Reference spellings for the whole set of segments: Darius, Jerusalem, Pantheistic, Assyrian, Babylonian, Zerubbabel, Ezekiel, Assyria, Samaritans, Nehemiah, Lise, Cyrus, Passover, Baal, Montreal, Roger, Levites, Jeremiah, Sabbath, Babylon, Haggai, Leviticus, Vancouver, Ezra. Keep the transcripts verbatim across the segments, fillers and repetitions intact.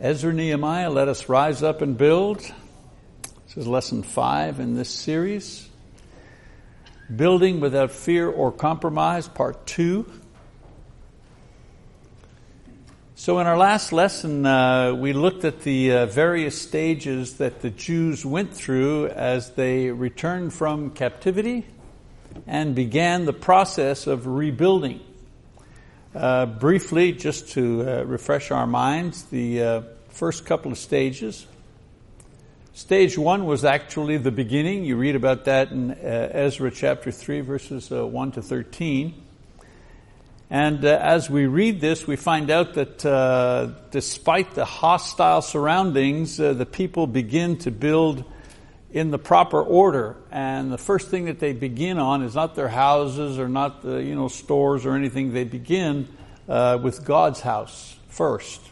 Ezra, Nehemiah, let us rise up and build. This is lesson five in this series. Building without fear or compromise, part two. So in our last lesson, uh, we looked at the uh, various stages that the Jews went through as they returned from captivity and began the process of rebuilding. Uh, briefly, just to uh, refresh our minds, the uh, first couple of stages. Stage one was actually the beginning. You read about that in uh, Ezra chapter three, verses uh, one to thirteen. And uh, as we read this, we find out that uh, despite the hostile surroundings, uh, the people begin to build in the proper order. And the first thing that they begin on is not their houses or not the, you know, stores or anything. They begin uh, with God's house first.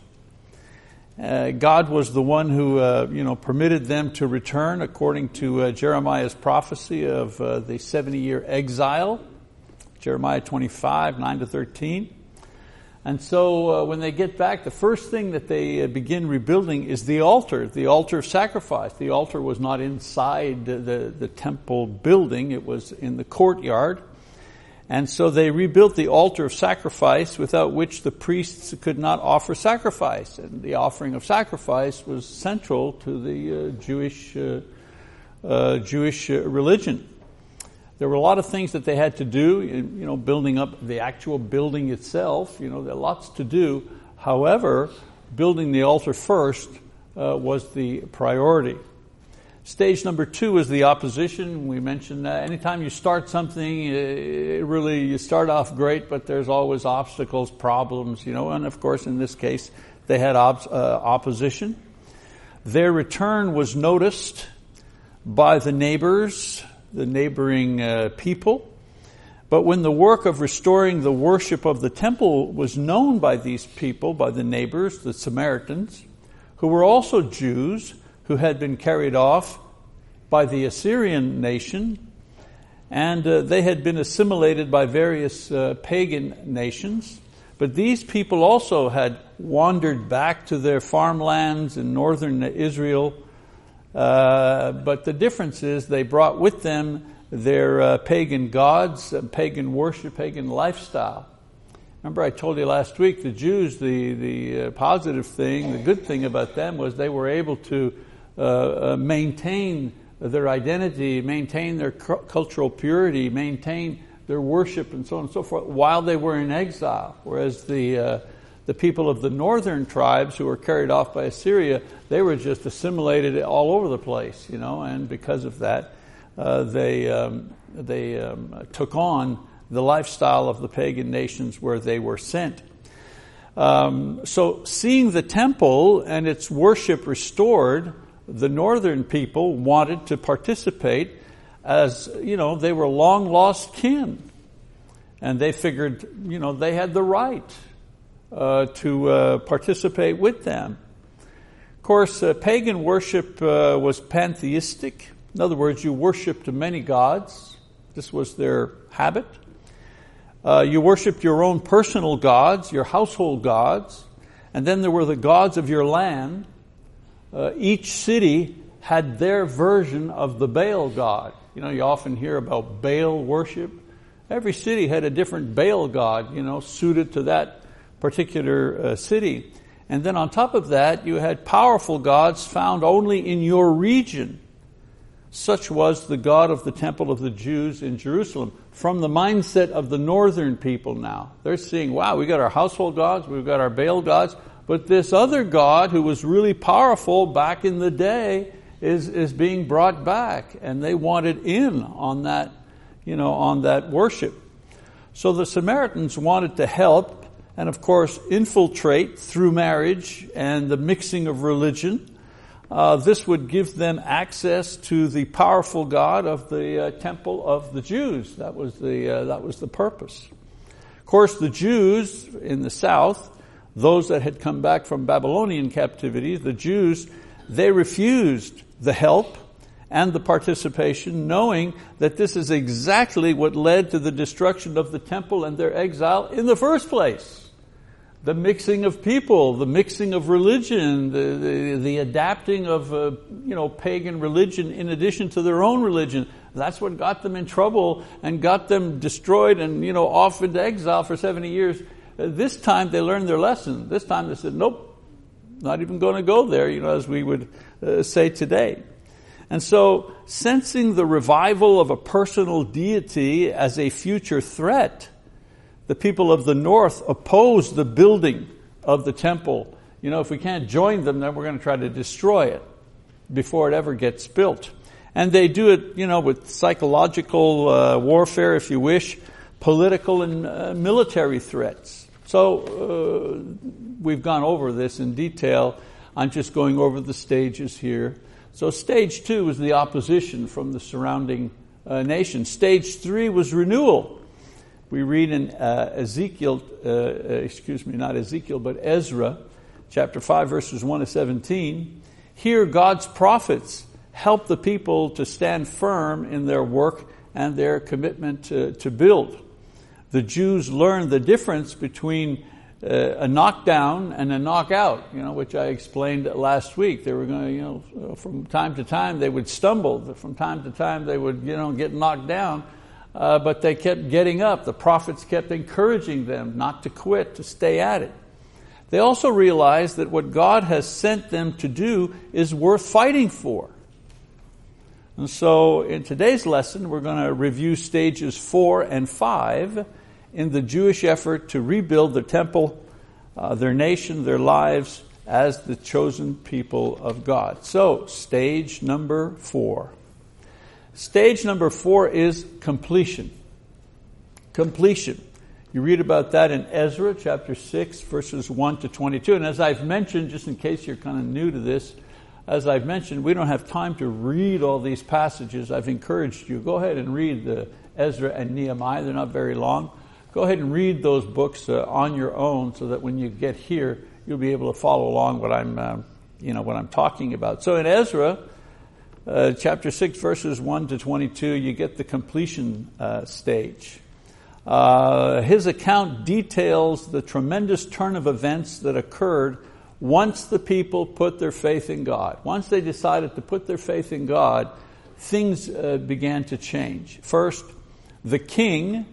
Uh, God was the one who, uh, you know, permitted them to return according to uh, Jeremiah's prophecy of uh, the seventy year exile, Jeremiah twenty-five, nine to thirteen. And so uh, when they get back, the first thing that they uh, begin rebuilding is the altar, the altar of sacrifice. The altar was not inside the, the, the temple building. It was in the courtyard. And so they rebuilt the altar of sacrifice, without which the priests could not offer sacrifice. And the offering of sacrifice was central to the uh, Jewish, uh, uh, Jewish uh, religion. There were a lot of things that they had to do, you know, building up the actual building itself. You know, there are lots to do. However, building the altar first uh, was the priority. Stage number two is the opposition. We mentioned that anytime you start something, it really, you start off great, but there's always obstacles, problems, you know, and of course in this case they had op- uh, opposition. Their return was noticed by the neighbors, the neighboring uh, people. But when the work of restoring the worship of the temple was known by these people, by the neighbors, the Samaritans, who were also Jews, who had been carried off by the Assyrian nation, and uh, they had been assimilated by various uh, pagan nations. But these people also had wandered back to their farmlands in northern Israel. Uh, but the difference is they brought with them their uh, pagan gods, uh, pagan worship, pagan lifestyle. Remember I told you last week, the Jews, the, the uh, positive thing, the good thing about them was they were able to uh, uh, maintain their identity, maintain their cu- cultural purity, maintain their worship and so on and so forth while they were in exile. Whereas the uh, The people of the northern tribes who were carried off by Assyria, they were just assimilated all over the place, you know, and because of that, uh, they um, they um, took on the lifestyle of the pagan nations where they were sent. Um, so seeing the temple and its worship restored, the northern people wanted to participate as, you know, they were long lost kin, and they figured, you know, they had the right Uh, to uh, participate with them. Of course, uh, pagan worship uh, was pantheistic. In other words, you worshipped many gods. This was their habit. Uh, you worshipped your own personal gods, your household gods, and then there were the gods of your land. Uh, each city had their version of the Baal god. You know, you often hear about Baal worship. Every city had a different Baal god, you know, suited to that particular uh, city. And then on top of that, you had powerful gods found only in your region. Such was the God of the temple of the Jews in Jerusalem. From the mindset of the northern people now, they're seeing, wow, we got our household gods, we've got our Baal gods, but this other God who was really powerful back in the day is, is being brought back. And they wanted in on that, you know, on that worship. So the Samaritans wanted to help, and of course infiltrate through marriage and the mixing of religion. Uh, this would give them access to the powerful God of the uh, temple of the Jews. That was the uh, that was the purpose. Of course, the Jews in the south, those that had come back from Babylonian captivity, the Jews, they refused the help and the participation, knowing that this is exactly what led to the destruction of the temple and their exile in the first place. the mixing of people, the mixing of religion, the, the, the adapting of, uh, you know, pagan religion in addition to their own religion. That's what got them in trouble and got them destroyed and, you know, off into exile for seventy years. Uh, this time they learned their lesson. This time they said, nope, not even going to go there, you know, as we would uh, say today. And so sensing the revival of a personal deity as a future threat, the people of the north opposed the building of the temple. You know, if we can't join them, then we're going to try to destroy it before it ever gets built. And they do it, you know, with psychological uh, warfare, if you wish, political and uh, military threats. So uh, we've gone over this in detail. I'm just going over the stages here. So stage two was the opposition from the surrounding uh, nation. Stage three was renewal. We read in uh, Ezekiel, uh, excuse me, not Ezekiel, but Ezra, chapter five, verses one to seventeen. Here God's prophets help the people to stand firm in their work and their commitment to, to build. The Jews learned the difference between uh, a knockdown and a knockout, you know, which I explained last week. They were going to, you know, from time to time they would stumble. From time to time they would, you know, get knocked down. Uh, but they kept getting up. The prophets kept encouraging them not to quit, to stay at it. They also realized that what God has sent them to do is worth fighting for. And so in today's lesson, we're going to review stages four and five in the Jewish effort to rebuild the temple, uh, their nation, their lives as the chosen people of God. So stage number four. Stage number four is completion. Completion. You read about that in Ezra chapter six, verses one to twenty-two. And as I've mentioned, just in case you're kind of new to this, as I've mentioned, we don't have time to read all these passages. I've encouraged you, go ahead and read the Ezra and Nehemiah. They're not very long. Go ahead and read those books uh, on your own so that when you get here, you'll be able to follow along what I'm, uh, you know, what I'm talking about. So in Ezra, Uh, chapter six, verses one to twenty-two, you get the completion uh, stage. Uh, his account details the tremendous turn of events that occurred once the people put their faith in God. Once they decided to put their faith in God, things uh, began to change. First, the king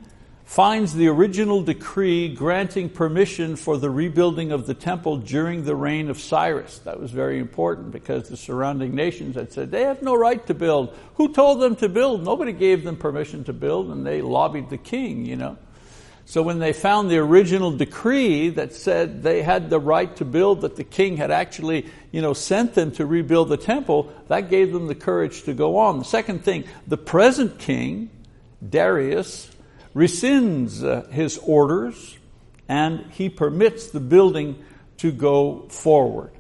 finds the original decree granting permission for the rebuilding of the temple during the reign of Cyrus. That was very important because the surrounding nations had said, they have no right to build. Who told them to build? Nobody gave them permission to build, and they lobbied the king, you know. So when they found the original decree that said they had the right to build, that the king had actually, you know, sent them to rebuild the temple, that gave them the courage to go on. The second thing, the present king, Darius, rescinds his orders and he permits the building to go forward.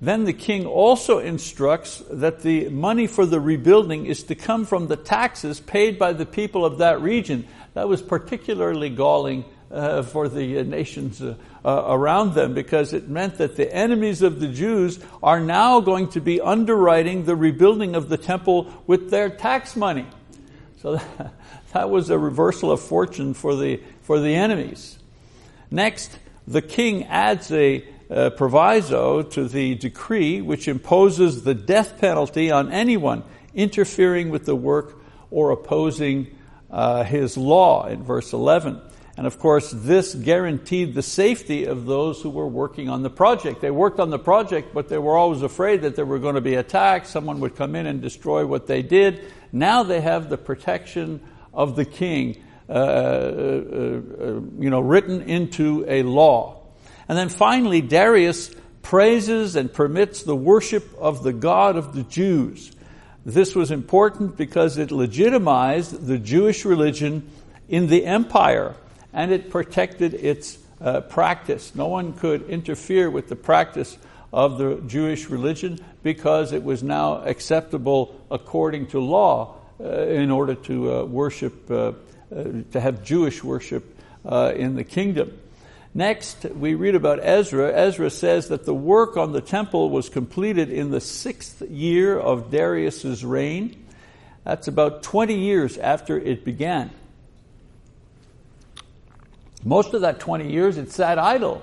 Then the king also instructs that the money for the rebuilding is to come from the taxes paid by the people of that region. That was particularly galling uh, for the uh, nations uh, uh, around them, because it meant that the enemies of the Jews are now going to be underwriting the rebuilding of the temple with their tax money. So that, that was a reversal of fortune for the for the enemies. Next, the king adds a uh, proviso to the decree which imposes the death penalty on anyone interfering with the work or opposing uh, his law in verse eleven. And of course, this guaranteed the safety of those who were working on the project. They worked on the project, but they were always afraid that they were going to be attacked. Someone would come in and destroy what they did. Now they have the protection of the king, uh, uh, uh, you know, written into a law. And then finally, Darius praises and permits the worship of the God of the Jews. This was important because it legitimized the Jewish religion in the empire, and it protected its uh, practice. No one could interfere with the practice of the Jewish religion because it was now acceptable according to law uh, in order to uh, worship, uh, uh, to have Jewish worship uh, in the kingdom. Next, we read about Ezra. Ezra says that the work on the temple was completed in the sixth year of Darius's reign. That's about twenty years after it began. Most of that twenty years, it sat idle.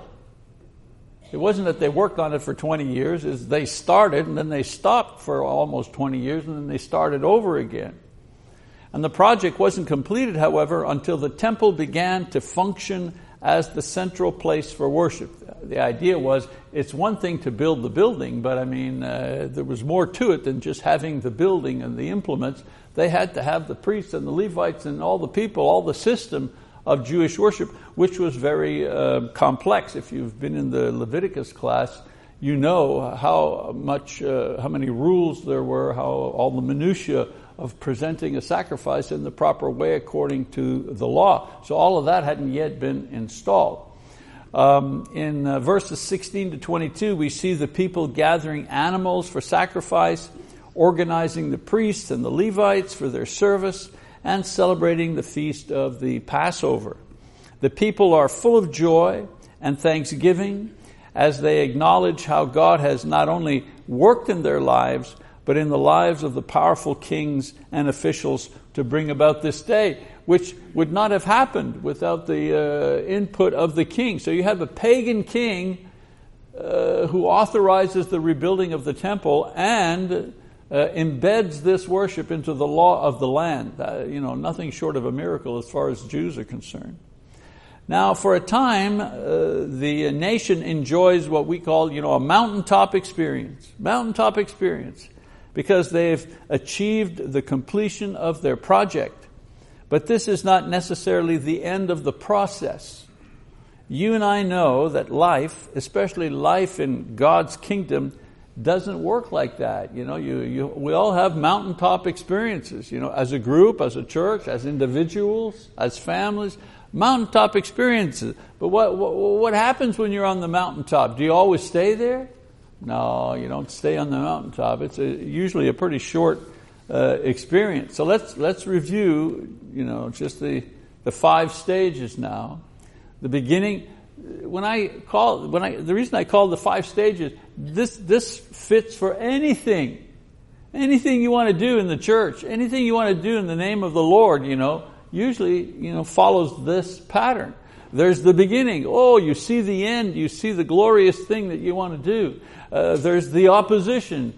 It wasn't that they worked on it for twenty years, is they started and then they stopped for almost twenty years and then they started over again. And the project wasn't completed, however, until the temple began to function as the central place for worship. The idea was, it's one thing to build the building, but I mean, uh, there was more to it than just having the building and the implements. They had to have the priests and the Levites and all the people, all the system of Jewish worship, which was very uh, complex. If you've been in the Leviticus class, you know how much, uh, how many rules there were, how all the minutiae of presenting a sacrifice in the proper way according to the law. So all of that hadn't yet been installed. Um, in uh, verses sixteen to twenty-two, we see the people gathering animals for sacrifice, organizing the priests and the Levites for their service, and celebrating the feast of the Passover. The people are full of joy and thanksgiving as they acknowledge how God has not only worked in their lives, but in the lives of the powerful kings and officials to bring about this day, which would not have happened without the uh, input of the king. So you have a pagan king uh, who authorizes the rebuilding of the temple and Uh, embeds this worship into the law of the land. Uh, you know, nothing short of a miracle as far as Jews are concerned. Now, for a time, uh, the nation enjoys what we call, you know, a mountaintop experience. Mountaintop experience. Because they've achieved the completion of their project. But this is not necessarily the end of the process. You and I know that life, especially life in God's kingdom, doesn't work like that. You know, you, you, we all have mountaintop experiences, you know, as a group, as a church, as individuals, as families, mountaintop experiences. But what, what, what happens when you're on the mountaintop? Do you always stay there? No, you don't stay on the mountaintop. It's a, usually a pretty short uh, experience. So let's, let's review, you know, just the, the five stages now. The beginning, When I call, when I, the reason I call the five stages, this, this fits for anything. Anything you want to do in the church, anything you want to do in the name of the Lord, you know, usually, you know, follows this pattern. There's the beginning. Oh, you see the end. You see the glorious thing that you want to do. Uh, there's the opposition,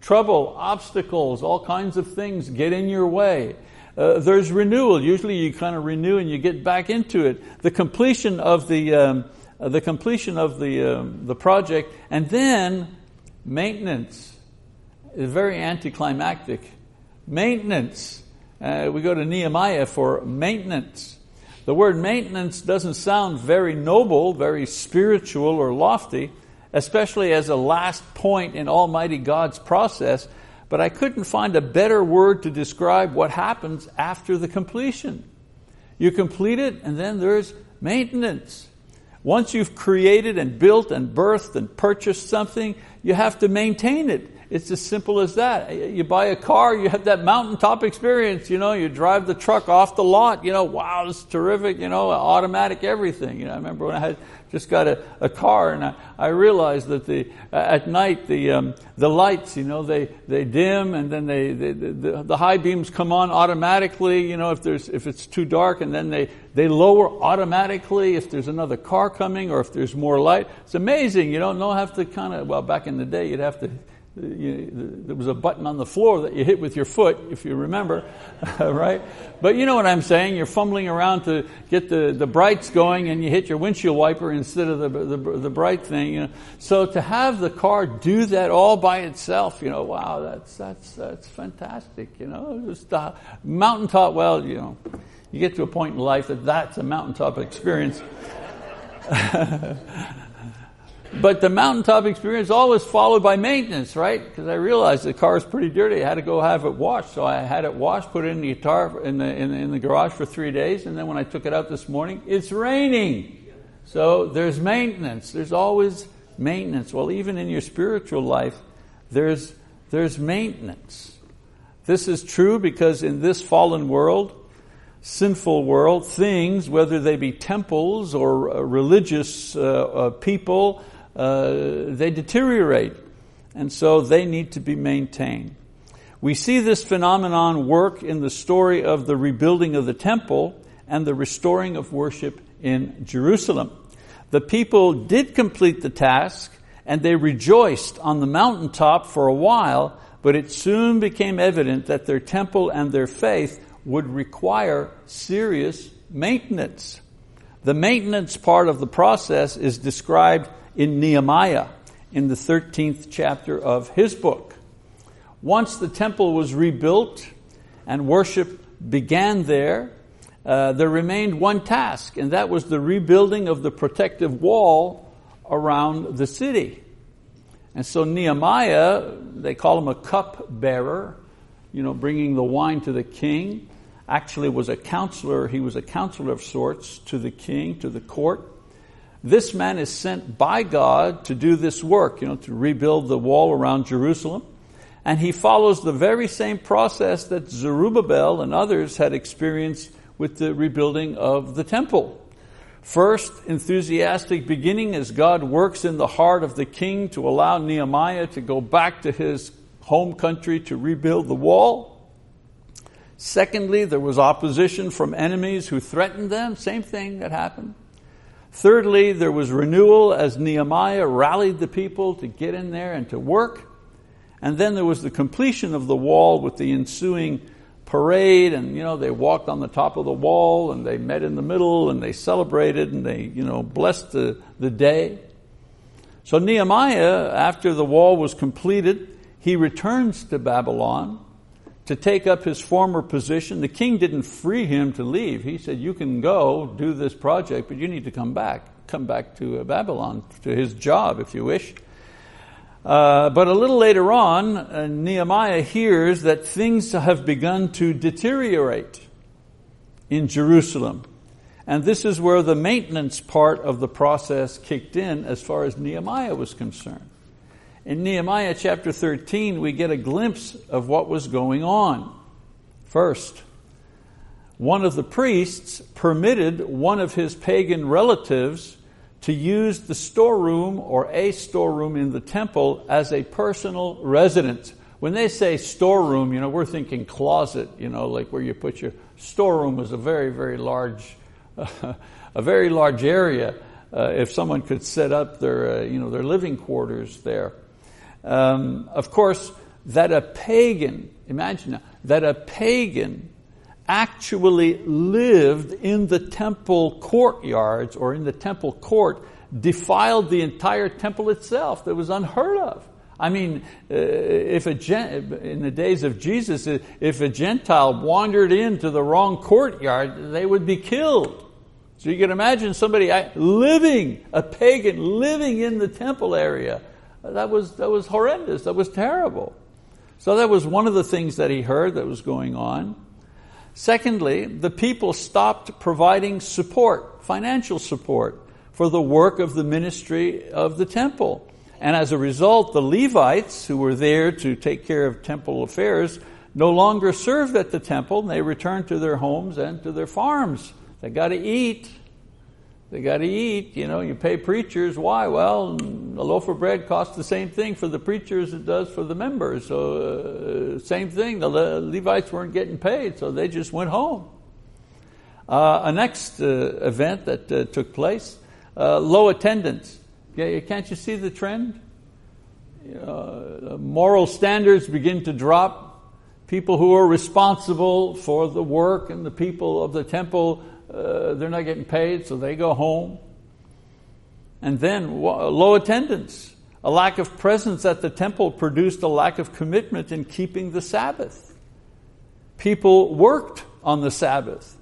trouble, obstacles, all kinds of things get in your way. Uh, there's renewal. Usually you kind of renew and you get back into it. The completion of the, um, the completion of the, um, the project. And then maintenance is very anticlimactic. Maintenance. Uh, we go to Nehemiah for maintenance. The word maintenance doesn't sound very noble, very spiritual or lofty, especially as a last point in Almighty God's process. But I couldn't find a better word to describe what happens after the completion. You complete it and then there's maintenance. Once you've created and built and birthed and purchased something, you have to maintain it. It's as simple as that. You buy a car, you have that mountaintop experience, you know, you drive the truck off the lot, you know, wow, it's terrific, you know, automatic everything. You know, I remember when I had just got a, a car, and I, I realized that the uh, at night the um, the lights, you know, they, they dim, and then they, they the, the high beams come on automatically, you know, if there's if it's too dark, and then they they lower automatically if there's another car coming or if there's more light. It's amazing. You don't know have to kind of well back in the day you'd have to. You, there was a button on the floor that you hit with your foot, if you remember, right? But you know what I'm saying. You're fumbling around to get the, the brights going and you hit your windshield wiper instead of the, the, the bright thing. You know? So to have the car do that all by itself, you know, wow, that's, that's, that's fantastic. You know, just the mountaintop. Well, you know, you get to a point in life that that's a mountaintop experience. But the mountaintop experience always followed by maintenance, right? Because I realized the car was pretty dirty. I had to go have it washed. So I had it washed, put it in the guitar, in the, in, in the garage for three days. And then when I took it out this morning, it's raining. So there's maintenance. There's always maintenance. Well, even in your spiritual life, there's, there's maintenance. This is true because in this fallen world, sinful world, things, whether they be temples or uh, religious uh, uh, people, Uh, they deteriorate, and so they need to be maintained. We see this phenomenon work in the story of the rebuilding of the temple and the restoring of worship in Jerusalem. The people did complete the task, and they rejoiced on the mountaintop for a while, but it soon became evident that their temple and their faith would require serious maintenance. The maintenance part of the process is described in Nehemiah in the thirteenth chapter of his book. Once the temple was rebuilt and worship began there, uh, there remained one task, and that was the rebuilding of the protective wall around the city. And so Nehemiah, they call him a cup bearer, you know, bringing the wine to the king. Actually was a counselor, he was a counselor of sorts to the king, to the court. This man is sent by God to do this work, you know, to rebuild the wall around Jerusalem. And he follows the very same process that Zerubbabel and others had experienced with the rebuilding of the temple. First, enthusiastic beginning as God works in the heart of the king to allow Nehemiah to go back to his home country to rebuild the wall. Secondly, there was opposition from enemies who threatened them. Same thing that happened. Thirdly, there was renewal as Nehemiah rallied the people to get in there and to work. And then there was the completion of the wall with the ensuing parade, and you know, they walked on the top of the wall and they met in the middle and they celebrated and they, you know, blessed the, the day. So Nehemiah, after the wall was completed, he returns to Babylon to take up his former position. The king didn't free him to leave. He said, you can go do this project, but you need to come back. Come back to Babylon, to his job if you wish. Uh, but a little later on, uh, Nehemiah hears that things have begun to deteriorate in Jerusalem. And this is where the maintenance part of the process kicked in as far as Nehemiah was concerned. In Nehemiah chapter thirteen, we get a glimpse of what was going on. First, one of the priests permitted one of his pagan relatives to use the storeroom or a storeroom in the temple as a personal residence. When they say storeroom, you know, we're thinking closet, you know, like where you put your storeroom was a very, very large, uh, a very large area. Uh, if someone could set up their, uh, you know, their living quarters there. Um, of course, that a pagan, imagine now, that a pagan actually lived in the temple courtyards or in the temple court defiled the entire temple itself. That was unheard of. I mean, uh, if a gen- in the days of Jesus, if a Gentile wandered into the wrong courtyard, they would be killed. So you can imagine somebody living, a pagan living in the temple area. That was, that was horrendous. That was terrible. So that was one of the things that he heard that was going on. Secondly, the people stopped providing support, financial support, for the work of the ministry of the temple. And as a result, the Levites, who were there to take care of temple affairs, no longer served at the temple. They returned to their homes and to their farms. They got to eat. They got to eat. You know, you pay preachers. Why? Well, a loaf of bread costs the same thing for the preachers as it does for the members. So uh, same thing. The Le- Levites weren't getting paid, so they just went home. Uh, a next uh, event that uh, took place, uh, low attendance. Yeah, can't you see the trend? Uh, moral standards begin to drop. People who are responsible for the work and the people of the temple, uh, they're not getting paid, so they go home. And then low attendance. A lack of presence at the temple produced a lack of commitment in keeping the Sabbath. People worked on the Sabbath.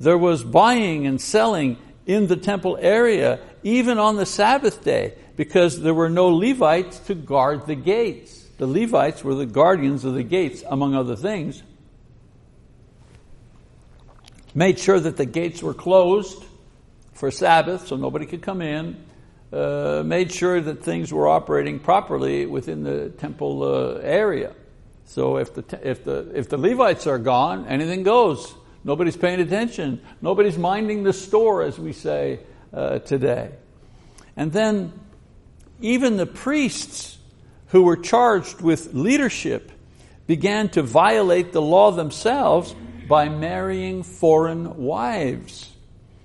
There was buying and selling in the temple area, even on the Sabbath day, because there were no Levites to guard the gates. The Levites were the guardians of the gates, among other things. Made sure that the gates were closed for Sabbath, so nobody could come in. Uh, made sure that things were operating properly within the temple uh, area. So if the, te- if the, if the Levites are gone, anything goes. Nobody's paying attention. Nobody's minding the store, as we say uh, today. And then even the priests who were charged with leadership began to violate the law themselves by marrying foreign wives.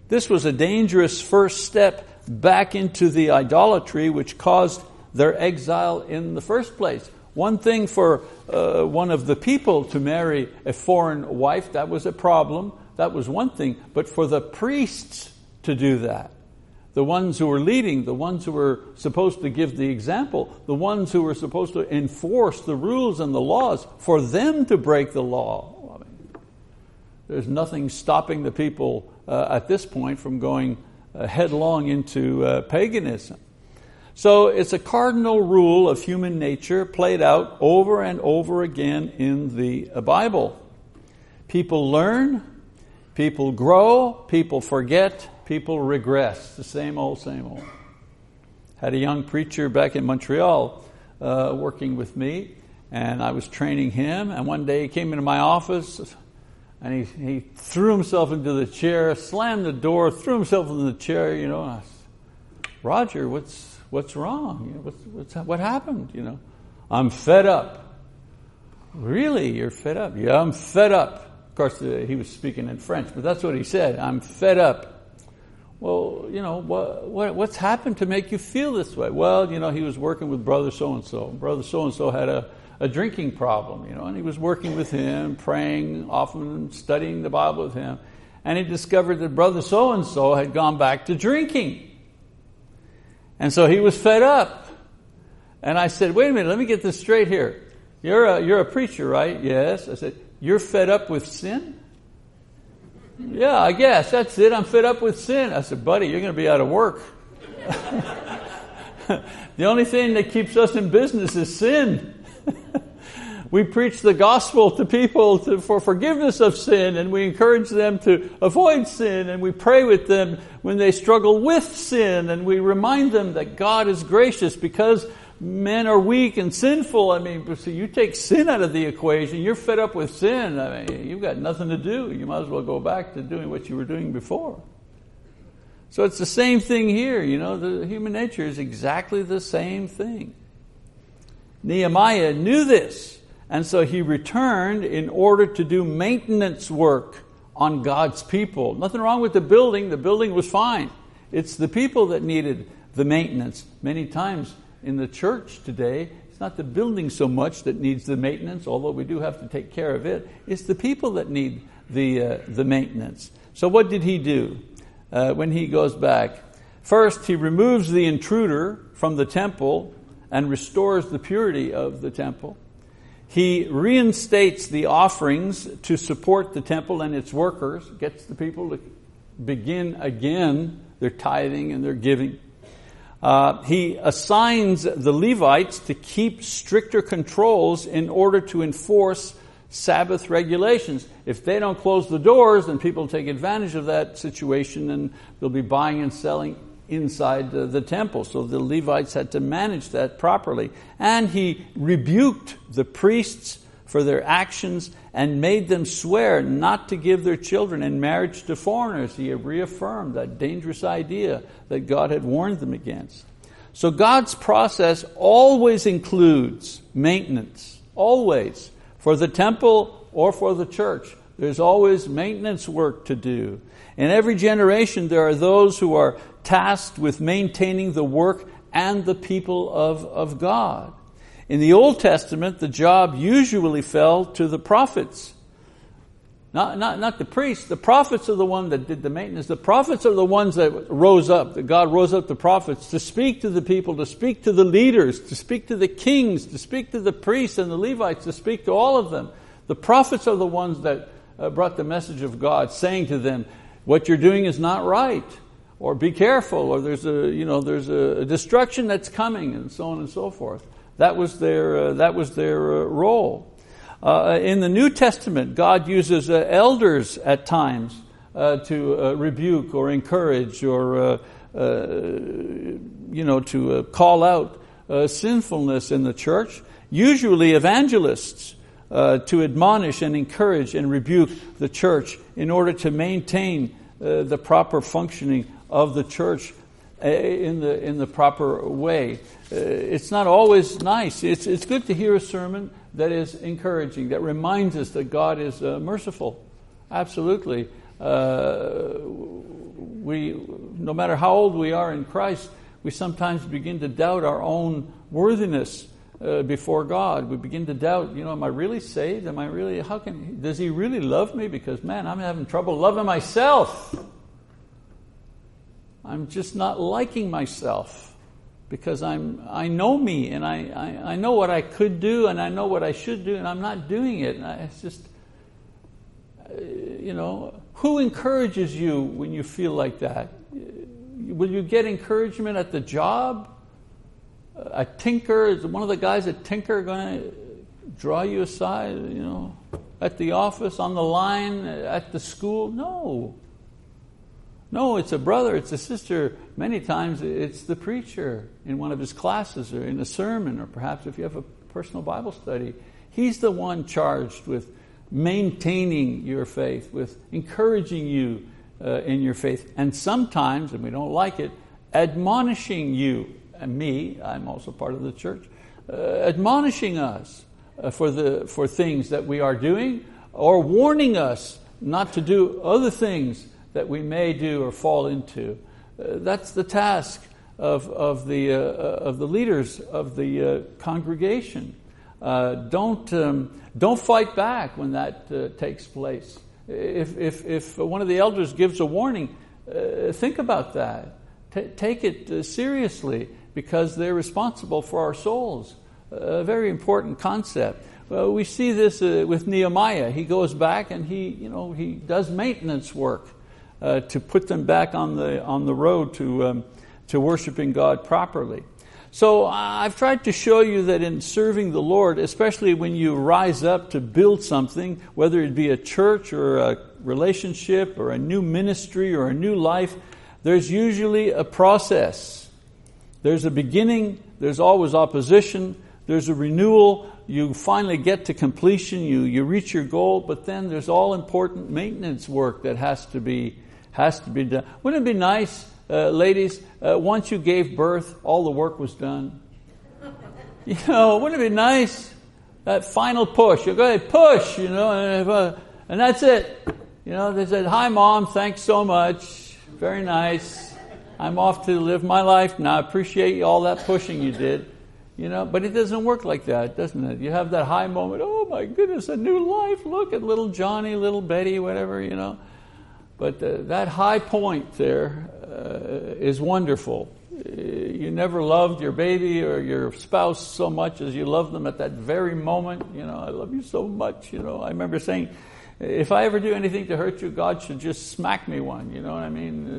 This was a dangerous first step back into the idolatry which caused their exile in the first place. One thing for uh, one of the people to marry a foreign wife, that was a problem. That was one thing. But for the priests to do that, the ones who were leading, the ones who were supposed to give the example, the ones who were supposed to enforce the rules and the laws, for them to break the law. I mean, there's nothing stopping the people uh, at this point from going uh, headlong into uh, paganism. So it's a cardinal rule of human nature played out over and over again in the Bible. People learn, people grow, people forget, people regress. The same old, same old. Had a young preacher back in Montreal uh, working with me, and I was training him, and one day he came into my office and he, he threw himself into the chair, slammed the door, threw himself into the chair, you know, and I said, Roger, what's What's wrong? You know, what's, what's, what happened? You know, I'm fed up. Really, you're fed up? Yeah, I'm fed up. Of course, uh, he was speaking in French, but that's what he said. I'm fed up. Well, you know, what, what, what's happened to make you feel this way? Well, you know, he was working with brother so-and-so. Brother so-and-so had a, a drinking problem, you know, and he was working with him, praying often, studying the Bible with him. And he discovered that brother so-and-so had gone back to drinking. And so he was fed up. And I said, wait a minute, let me get this straight here. You're a, you're a preacher, right? Yes. I said, you're fed up with sin? Yeah, I guess. That's it. I'm fed up with sin. I said, buddy, you're going to be out of work. The only thing that keeps us in business is sin. We preach the gospel to people to, for forgiveness of sin, and we encourage them to avoid sin, and we pray with them when they struggle with sin, and we remind them that God is gracious because men are weak and sinful. I mean, so you take sin out of the equation, you're fed up with sin. I mean, you've got nothing to do. You might as well go back to doing what you were doing before. So it's the same thing here. You know, the human nature is exactly the same thing. Nehemiah knew this. And so he returned in order to do maintenance work on God's people. Nothing wrong with the building. The building was fine. It's the people that needed the maintenance. Many times in the church today, it's not the building so much that needs the maintenance, although we do have to take care of it. It's the people that need the, uh, the maintenance. So what did he do uh, when he goes back? First, he removes the intruder from the temple and restores the purity of the temple. He reinstates the offerings to support the temple and its workers, gets the people to begin again their tithing and their giving. Uh, he assigns the Levites to keep stricter controls in order to enforce Sabbath regulations. If they don't close the doors, then people take advantage of that situation and they'll be buying and selling inside the, the temple. So the Levites had to manage that properly. And he rebuked the priests for their actions and made them swear not to give their children in marriage to foreigners. He reaffirmed that dangerous idea that God had warned them against. So God's process always includes maintenance, always, for the temple or for the church. There's always maintenance work to do. In every generation, there are those who are tasked with maintaining the work and the people of, of God. In the Old Testament, the job usually fell to the prophets. Not, not, not the priests. The prophets are the ones that did the maintenance. The prophets are the ones that rose up, that God rose up the prophets to speak to the people, to speak to the leaders, to speak to the kings, to speak to the priests and the Levites, to speak to all of them. The prophets are the ones that Uh, brought the message of God, saying to them, what you're doing is not right, or be careful, or there's a, you know, there's a destruction that's coming, and so on and so forth. That was their, uh, that was their uh, role. Uh, in the New Testament, God uses uh, elders at times uh, to uh, rebuke or encourage or, uh, uh, you know, to uh, call out uh, sinfulness in the church. Usually evangelists, Uh, to admonish and encourage and rebuke the church in order to maintain uh, the proper functioning of the church uh, in the in the proper way. Uh, it's not always nice. It's it's good to hear a sermon that is encouraging, that reminds us that God is uh, merciful. Absolutely. Uh, we, no matter how old we are in Christ, we sometimes begin to doubt our own worthiness uh, before God. We begin to doubt, you know, am I really saved? Am I really, how can, does he really love me? Because, man, I'm having trouble loving myself. I'm just not liking myself. Because I'm, I know me, and I, I, I know what I could do, and I know what I should do, and I'm not doing it. And I, it's just, you know, who encourages you when you feel like that? Will you get encouragement at the job? A tinker, is one of the guys at Tinker going to draw you aside, you know, at the office, on the line, at the school? No. No, it's a brother, it's a sister. Many times it's the preacher in one of his classes or in a sermon, or perhaps if you have a personal Bible study. He's the one charged with maintaining your faith, with encouraging you uh, in your faith. And sometimes, and we don't like it, admonishing you, and me, I'm also part of the church, uh, admonishing us uh, for the for things that we are doing, or warning us not to do other things that we may do or fall into. Uh, that's the task of of the uh, of the leaders of the uh, congregation. Uh, don't um, don't fight back when that uh, takes place. If if if one of the elders gives a warning, uh, think about that. T- take it uh, seriously, because they're responsible for our souls. Uh, a very important concept. Well, we see this uh, with Nehemiah. He goes back and he you know he does maintenance work. Uh, to put them back on the on the road to um, to worshiping God properly. So I've tried to show you that in serving the Lord, especially when you rise up to build something, whether it be a church or a relationship or a new ministry or a new life, there's usually a process. There's a beginning, there's always opposition, there's a renewal, you finally get to completion, you, you reach your goal, but then there's all important maintenance work that has to be Has to be done. Wouldn't it be nice, uh, ladies, uh, once you gave birth, all the work was done? You know, wouldn't it be nice? That final push. You go ahead, push, you know, and, uh, and that's it. You know, they said, hi, Mom, thanks so much. Very nice. I'm off to live my life now. I appreciate all that pushing you did. You know, but it doesn't work like that, doesn't it? You have that high moment. Oh, my goodness, a new life. Look at little Johnny, little Betty, whatever, you know. But uh, that high point there uh, is wonderful. You never loved your baby or your spouse so much as you love them at that very moment. You know, I love you so much. You know, I remember saying, if I ever do anything to hurt you, God should just smack me one. You know what I mean? Uh,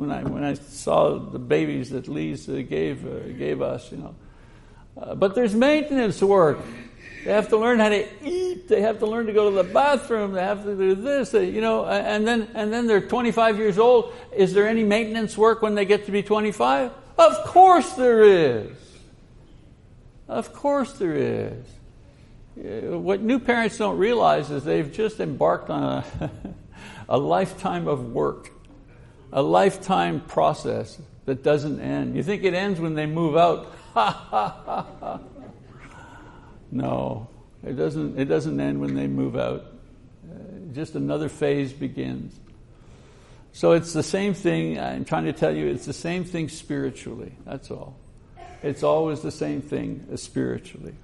when I when I saw the babies that Lise uh, gave uh, gave us, you know. Uh, but there's maintenance work. They have to learn how to eat. They have to learn to go to the bathroom. They have to do this, you know, and then and then they're twenty-five years old. Is there any maintenance work when they get to be twenty-five? Of course there is. Of course there is. What new parents don't realize is they've just embarked on a, a lifetime of work, a lifetime process that doesn't end. You think it ends when they move out? Ha, ha, ha, ha. No, it doesn't. It doesn't end when they move out. Uh, just another phase begins. So it's the same thing. I'm trying to tell you, it's the same thing spiritually. That's all. It's always the same thing spiritually.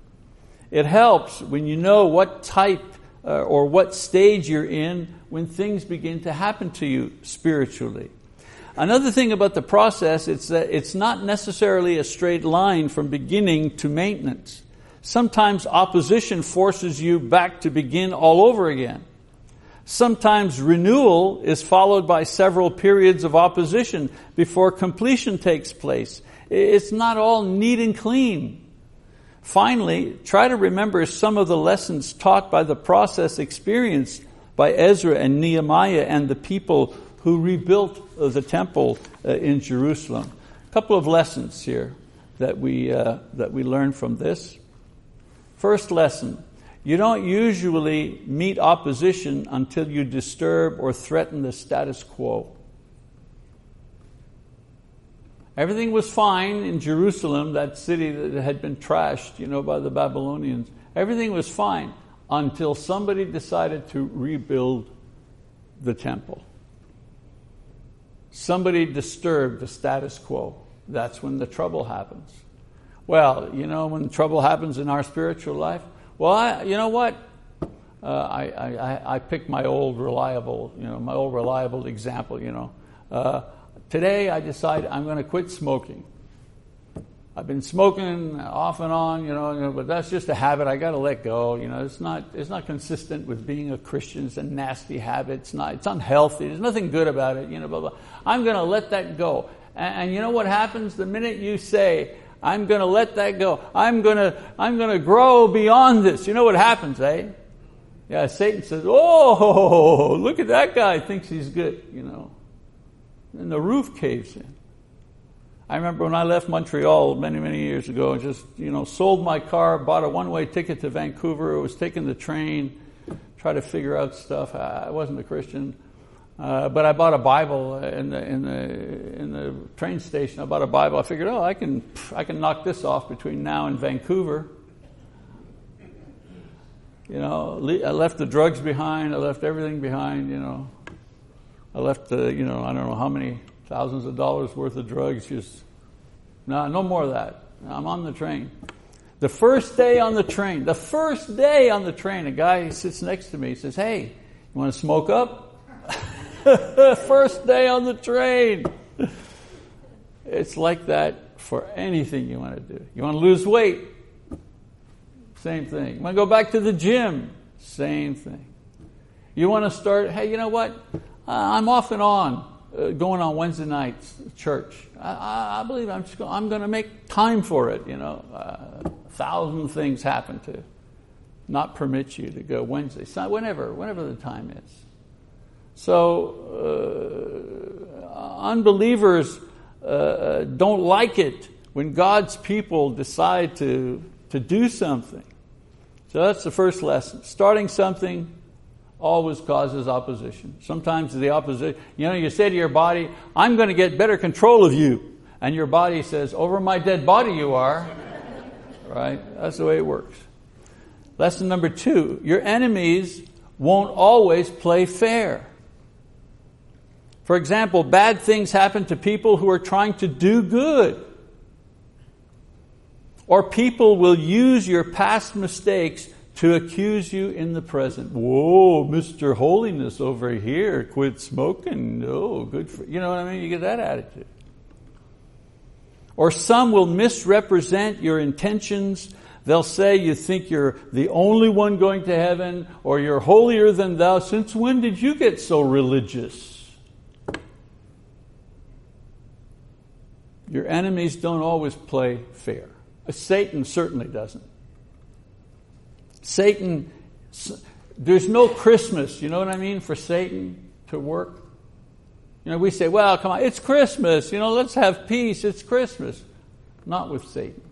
It helps when you know what type uh, or what stage you're in when things begin to happen to you spiritually. Another thing about the process, it's that it's not necessarily a straight line from beginning to maintenance. Sometimes opposition forces you back to begin all over again. Sometimes renewal is followed by several periods of opposition before completion takes place. It's not all neat and clean. Finally, try to remember some of the lessons taught by the process experienced by Ezra and Nehemiah and the people who rebuilt the temple in Jerusalem. A couple of lessons here that we uh, that we learn from this. First lesson, you don't usually meet opposition until you disturb or threaten the status quo. Everything was fine in Jerusalem, that city that had been trashed, you know, by the Babylonians. Everything was fine until somebody decided to rebuild the temple. somebody disturbed the status quo. That's when the trouble happens. Well, you know, when trouble happens in our spiritual life, well, I, you know what? Uh, I, I, I pick my old reliable, you know, my old reliable example, you know. Uh, today I decide I'm going to quit smoking. I've been smoking off and on, you know, you know but that's just a habit. I got to let go. You know, it's not it's not consistent with being a Christian. It's a nasty habit. It's not. It's unhealthy. There's nothing good about it. You know, blah blah. I'm going to let that go. And, and you know what happens the minute you say, I'm going to let that go. I'm going to I'm going to grow beyond this. You know what happens, eh? Yeah, Satan says, "Oh, look at that guy. Thinks he's good." You know, and the roof caves in. I remember when I left Montreal many many years ago, and just you know sold my car, bought a one-way ticket to Vancouver. I was taking the train, try to figure out stuff. I wasn't a Christian. Uh, but I bought a Bible in the, in the in the train station. I bought a Bible. I figured, oh, I can I can knock this off between now and Vancouver. You know, I left the drugs behind. I left everything behind. You know, I left the you know I don't know how many thousands of dollars worth of drugs. Just no, no more of that. I'm on the train. The first day on the train. The first day on the train. A guy sits next to me. He says, "Hey, you want to smoke up?" First day on the train. It's like that for anything you want to do. You want to lose weight? Same thing. You want to go back to the gym? Same thing. You want to start, hey, you know what? Uh, I'm off and on uh, going on Wednesday nights church. I, I, I believe I'm just going, I'm going to make time for it. You know, uh, a thousand things happen to not permit you to go Wednesday, so whenever, whenever the time is. So uh, unbelievers uh, don't like it when God's people decide to, to do something. So that's the first lesson. Starting something always causes opposition. Sometimes the opposition, you know, you say to your body, I'm going to get better control of you. And your body says, over my dead body you are. Right? That's the way it works. Lesson number two, your enemies won't always play fair. For example, bad things happen to people who are trying to do good. Or people will use your past mistakes to accuse you in the present. Whoa, Mister Holiness over here, quit smoking. No, good for you. You know what I mean? You get that attitude. Or some will misrepresent your intentions. They'll say you think you're the only one going to heaven, or you're holier than thou. Since when did you get so religious? Your enemies don't always play fair. Satan certainly doesn't. Satan, there's no Christmas, you know what I mean, for Satan to work. You know, we say, well, come on, it's Christmas, you know, let's have peace, it's Christmas. Not with Satan.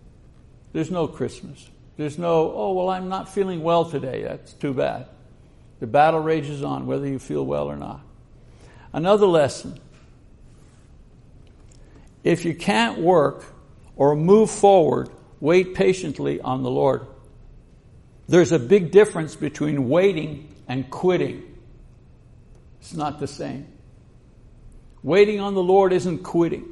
There's no Christmas. There's no, oh, well, I'm not feeling well today, that's too bad. The battle rages on, whether you feel well or not. Another lesson. If you can't work or move forward, wait patiently on the Lord. There's a big difference between waiting and quitting. It's not the same. Waiting on the Lord isn't quitting.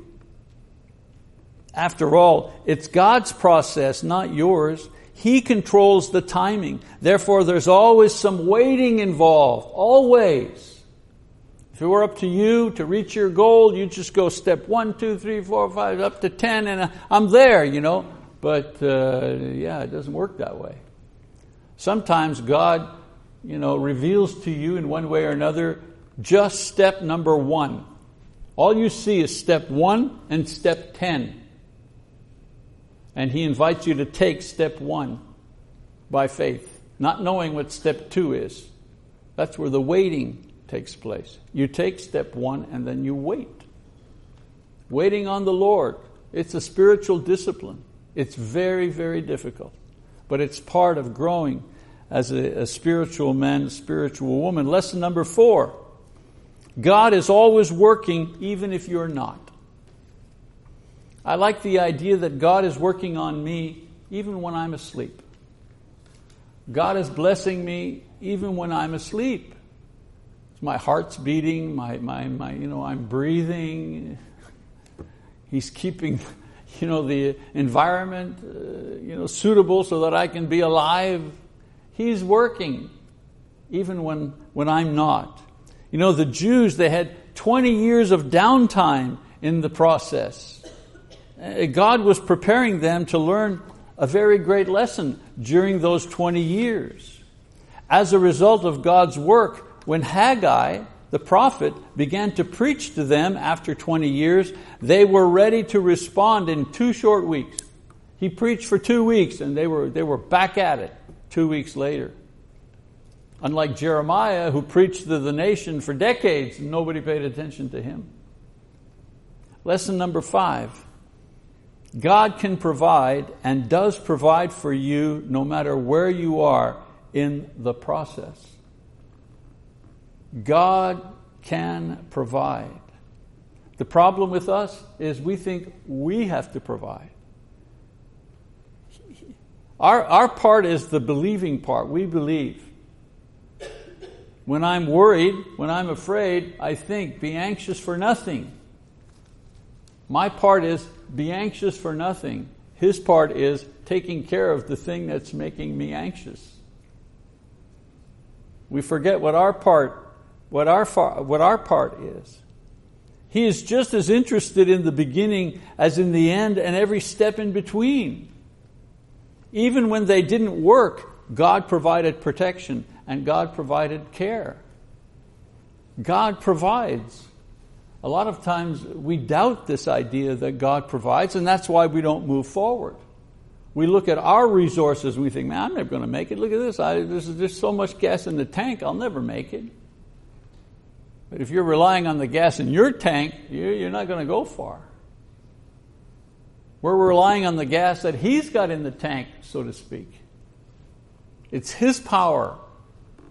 After all, it's God's process, not yours. He controls the timing. Therefore, there's always some waiting involved, always. If it were up to you to reach your goal, you just go step one, two, three, four, five, up to ten, and I'm there, you know. But, uh, yeah, it doesn't work that way. Sometimes God, you know, reveals to you in one way or another just step number one. All you see is step one and step ten. And He invites you to take step one by faith, not knowing what step two is. That's where the waiting takes place. You take step one and then you wait. Waiting on the Lord. It's a spiritual discipline. It's very, very difficult. But it's part of growing as a, a spiritual man, a spiritual woman. Lesson number four. God is always working even if you're not. I like the idea that God is working on me even when I'm asleep. God is blessing me even when I'm asleep. my heart's beating, my, my, my, you know, I'm breathing. He's keeping, you know, the environment, uh, you know, suitable so that I can be alive. He's working, even when, when I'm not. You know, the Jews, they had twenty years of downtime in the process. God was preparing them to learn a very great lesson during those twenty years. As a result of God's work, when Haggai, the prophet, began to preach to them after twenty years, they were ready to respond in two short weeks. He preached for two weeks and they were, they were back at it two weeks later. Unlike Jeremiah, who preached to the nation for decades, and nobody paid attention to him. Lesson number five. God can provide and does provide for you no matter where you are in the process. God can provide. The problem with us is we think we have to provide. Our, our part is the believing part. We believe. When I'm worried, when I'm afraid, I think, be anxious for nothing. My part is be anxious for nothing. His part is taking care of the thing that's making me anxious. We forget what our part, what our far, what our part is. He is just as interested in the beginning as in the end and every step in between. Even when they didn't work, God provided protection and God provided care. God provides. A lot of times we doubt this idea that God provides, and that's why we don't move forward. We look at our resources and we think, man, I'm never going to make it. Look at this. I, this is just so much gas in the tank. I'll never make it. But if you're relying on the gas in your tank, you're not going to go far. We're relying on the gas that He's got in the tank, so to speak. It's His power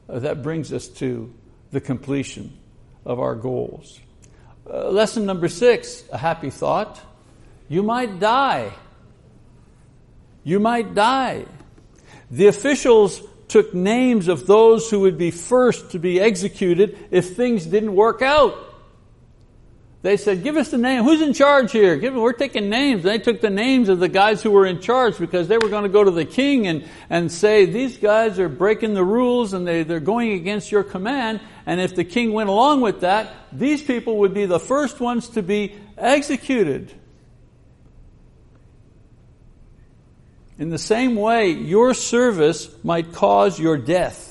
that brings us to the completion of our goals. Uh, lesson number six, a happy thought. You might die. You might die. The officials took names of those who would be first to be executed if things didn't work out. They said, give us the name. Who's in charge here? Give, we're taking names. They took the names of the guys who were in charge because they were going to go to the king and, and say, these guys are breaking the rules and they, they're going against your command. And if the king went along with that, these people would be the first ones to be executed. In the same way, your service might cause your death.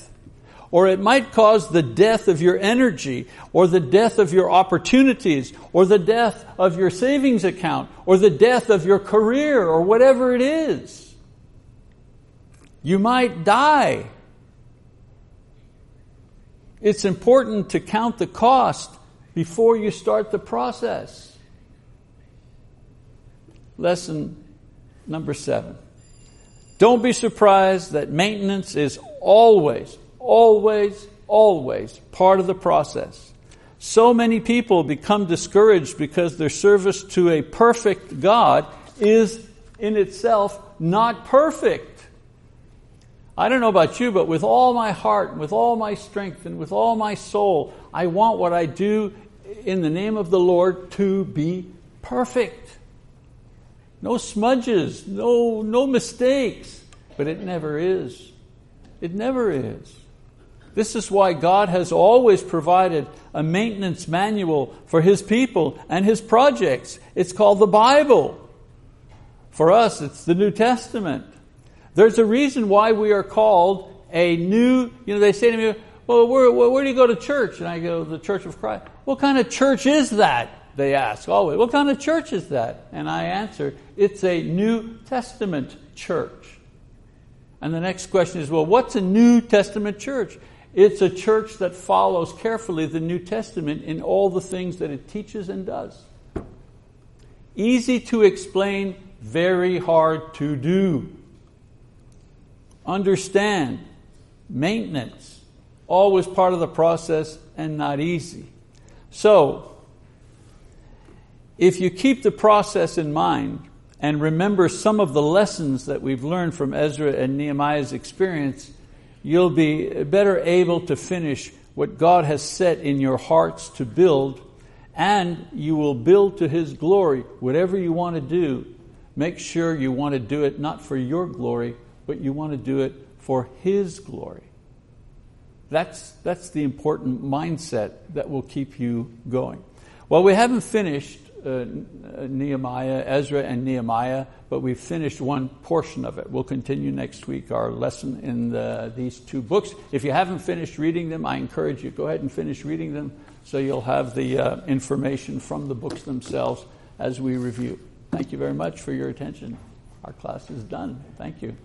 Or it might cause the death of your energy, or the death of your opportunities, or the death of your savings account, or the death of your career, or whatever it is. You might die. It's important to count the cost before you start the process. Lesson number seven. Don't be surprised that maintenance is always Always, always part of the process. So many people become discouraged because their service to a perfect God is in itself not perfect. I don't know about you, but with all my heart, with all my strength, and with all my soul, I want what I do in the name of the Lord to be perfect. No smudges, no, no mistakes, but it never is. It never is. This is why God has always provided a maintenance manual for His people and His projects. It's called the Bible. For us, it's the New Testament. There's a reason why we are called a new, you know, they say to me, well, where, where do you go to church? And I go, the Church of Christ. What kind of church is that? They ask always. What kind of church is that? And I answer, it's a New Testament church. And the next question is, well, what's a New Testament church? It's a church that follows carefully the New Testament in all the things that it teaches and does. Easy to explain, very hard to do. Understand, maintenance, always part of the process and not easy. So, if you keep the process in mind and remember some of the lessons that we've learned from Ezra and Nehemiah's experience, you'll be better able to finish what God has set in your hearts to build, and you will build to His glory. Whatever you want to do, make sure you want to do it not for your glory, but you want to do it for His glory. That's, that's the important mindset that will keep you going. Well, we haven't finished uh, Nehemiah, Ezra and Nehemiah, but we've finished one portion of it. We'll continue next week our lesson in the, these two books. If you haven't finished reading them, I encourage you, go ahead and finish reading them so you'll have the uh, information from the books themselves as we review. Thank you very much for your attention. Our class is done. Thank you.